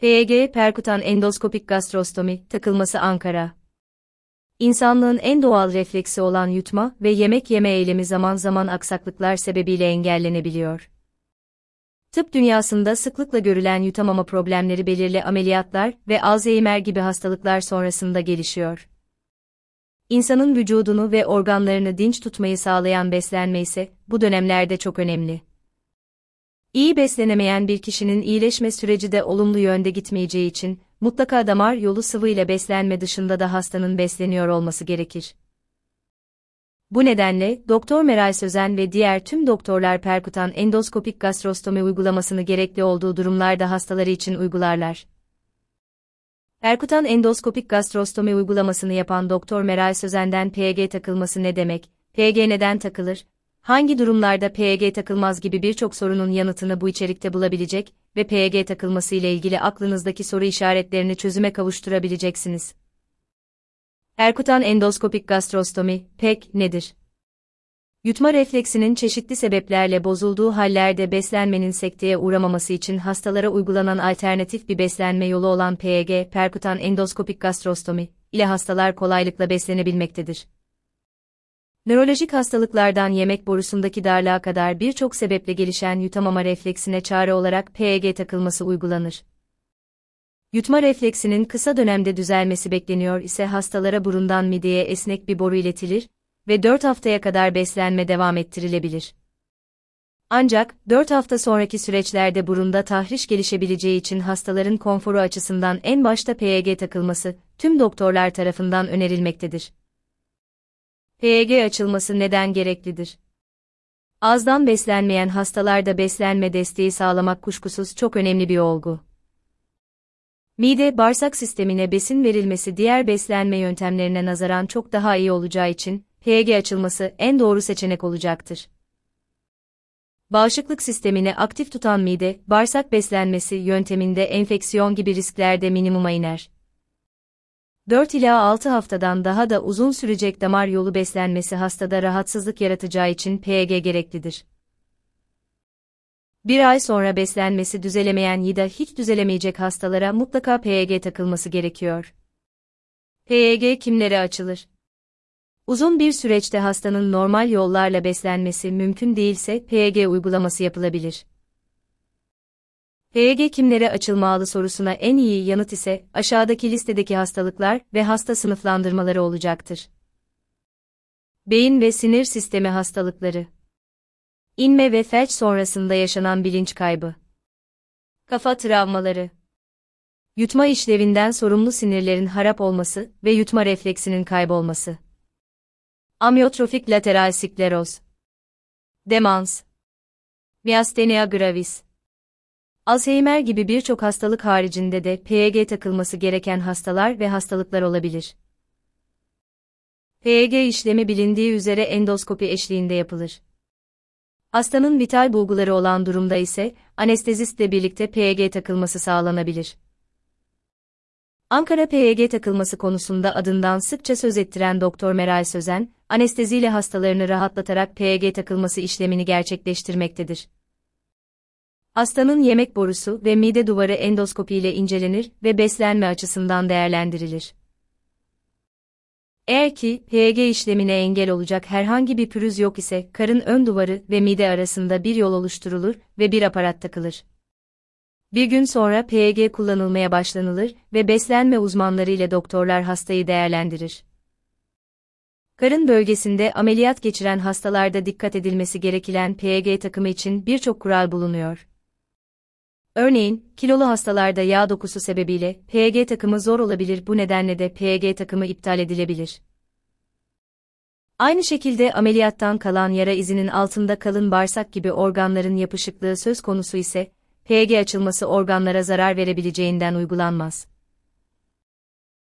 PEG perkutan endoskopik gastrostomi, takılması Ankara. İnsanlığın en doğal refleksi olan yutma ve yemek yeme eylemi zaman zaman aksaklıklar sebebiyle engellenebiliyor. Tıp dünyasında sıklıkla görülen yutamama problemleri belirli ameliyatlar ve Alzheimer gibi hastalıklar sonrasında gelişiyor. İnsanın vücudunu ve organlarını dinç tutmayı sağlayan beslenme ise bu dönemlerde çok önemli. İyi beslenemeyen bir kişinin iyileşme süreci de olumlu yönde gitmeyeceği için mutlaka damar yolu sıvıyla beslenme dışında da hastanın besleniyor olması gerekir. Bu nedenle Dr. Meral Sözen ve diğer tüm doktorlar perkutan endoskopik gastrostomi uygulamasını gerekli olduğu durumlarda hastaları için uygularlar. Perkutan endoskopik gastrostomi uygulamasını yapan Dr. Meral Sözen'den PEG takılması ne demek, PEG neden takılır, hangi durumlarda PEG takılmaz gibi birçok sorunun yanıtını bu içerikte bulabilecek ve PEG takılması ile ilgili aklınızdaki soru işaretlerini çözüme kavuşturabileceksiniz. Perkutan endoskopik gastrostomi, PEG nedir? Yutma refleksinin çeşitli sebeplerle bozulduğu hallerde beslenmenin sekteye uğramaması için hastalara uygulanan alternatif bir beslenme yolu olan PEG, perkutan endoskopik gastrostomi ile hastalar kolaylıkla beslenebilmektedir. Nörolojik hastalıklardan yemek borusundaki darlığa kadar birçok sebeple gelişen yutamama refleksine çare olarak PEG takılması uygulanır. Yutma refleksinin kısa dönemde düzelmesi bekleniyor ise hastalara burundan mideye esnek bir boru iletilir ve 4 haftaya kadar beslenme devam ettirilebilir. Ancak 4 hafta sonraki süreçlerde burunda tahriş gelişebileceği için hastaların konforu açısından en başta PEG takılması tüm doktorlar tarafından önerilmektedir. PEG açılması neden gereklidir? Ağızdan beslenmeyen hastalarda beslenme desteği sağlamak kuşkusuz çok önemli bir olgu. Mide, bağırsak sistemine besin verilmesi diğer beslenme yöntemlerine nazaran çok daha iyi olacağı için PEG açılması en doğru seçenek olacaktır. Bağışıklık sistemini aktif tutan mide, bağırsak beslenmesi yönteminde enfeksiyon gibi riskler de minimuma iner. 4 ila 6 haftadan daha da uzun sürecek damar yolu beslenmesi hastada rahatsızlık yaratacağı için PEG gereklidir. Bir ay sonra beslenmesi düzelemeyen ya da hiç düzelemeyecek hastalara mutlaka PEG takılması gerekiyor. PEG kimlere açılır? Uzun bir süreçte hastanın normal yollarla beslenmesi mümkün değilse PEG uygulaması yapılabilir. PEG kimlere açılmalı sorusuna en iyi yanıt ise aşağıdaki listedeki hastalıklar ve hasta sınıflandırmaları olacaktır. Beyin ve sinir sistemi hastalıkları, İnme ve felç sonrasında yaşanan bilinç kaybı, kafa travmaları, yutma işlevinden sorumlu sinirlerin harap olması ve yutma refleksinin kaybolması, amyotrofik lateral sikleroz, demans, myasthenia gravis. Alzheimer gibi birçok hastalık haricinde de PEG takılması gereken hastalar ve hastalıklar olabilir. PEG işlemi bilindiği üzere endoskopi eşliğinde yapılır. Hastanın vital bulguları olan durumda ise anestezistle birlikte PEG takılması sağlanabilir. Ankara PEG takılması konusunda adından sıkça söz ettiren Dr. Meral Sözen, anesteziyle hastalarını rahatlatarak PEG takılması işlemini gerçekleştirmektedir. Hastanın yemek borusu ve mide duvarı endoskopiyle incelenir ve beslenme açısından değerlendirilir. Eğer ki PEG işlemine engel olacak herhangi bir pürüz yok ise karın ön duvarı ve mide arasında bir yol oluşturulur ve bir aparat takılır. Bir gün sonra PEG kullanılmaya başlanılır ve beslenme uzmanları ile doktorlar hastayı değerlendirir. Karın bölgesinde ameliyat geçiren hastalarda dikkat edilmesi gereken PEG takımı için birçok kural bulunuyor. Örneğin, kilolu hastalarda yağ dokusu sebebiyle PEG takımı zor olabilir, bu nedenle de PEG takımı iptal edilebilir. Aynı şekilde ameliyattan kalan yara izinin altında kalın bağırsak gibi organların yapışıklığı söz konusu ise PEG açılması organlara zarar verebileceğinden uygulanmaz.